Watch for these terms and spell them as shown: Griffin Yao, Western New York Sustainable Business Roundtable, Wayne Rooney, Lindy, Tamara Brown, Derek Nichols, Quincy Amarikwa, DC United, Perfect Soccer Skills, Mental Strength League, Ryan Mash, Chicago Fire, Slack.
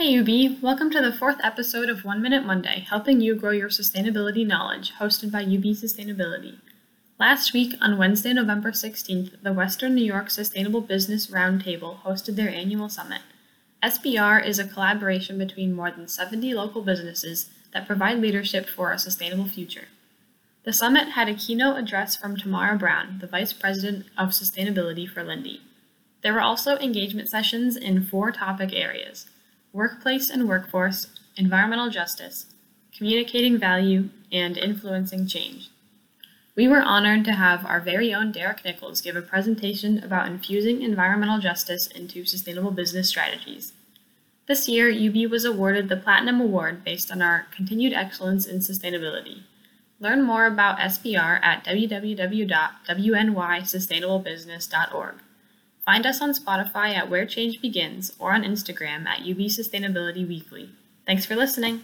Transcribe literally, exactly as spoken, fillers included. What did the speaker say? Hey U B, welcome to the fourth episode of One Minute Monday, helping you grow your sustainability knowledge, hosted by U B Sustainability. Last week, on Wednesday, November sixteenth, the Western New York Sustainable Business Roundtable hosted their annual summit. S B R is a collaboration between more than seventy local businesses that provide leadership for a sustainable future. The summit had a keynote address from Tamara Brown, the Vice President of Sustainability for Lindy. There were also engagement sessions in four topic areas: workplace and workforce, environmental justice, communicating value, and influencing change. We were honored to have our very own Derek Nichols give a presentation about infusing environmental justice into sustainable business strategies. This year, U B was awarded the Platinum Award based on our continued excellence in sustainability. Learn more about S B R at w w w dot w n y sustainable business dot org. Find us on Spotify at Where Change Begins or on Instagram at U B Sustainability Weekly. Thanks for listening.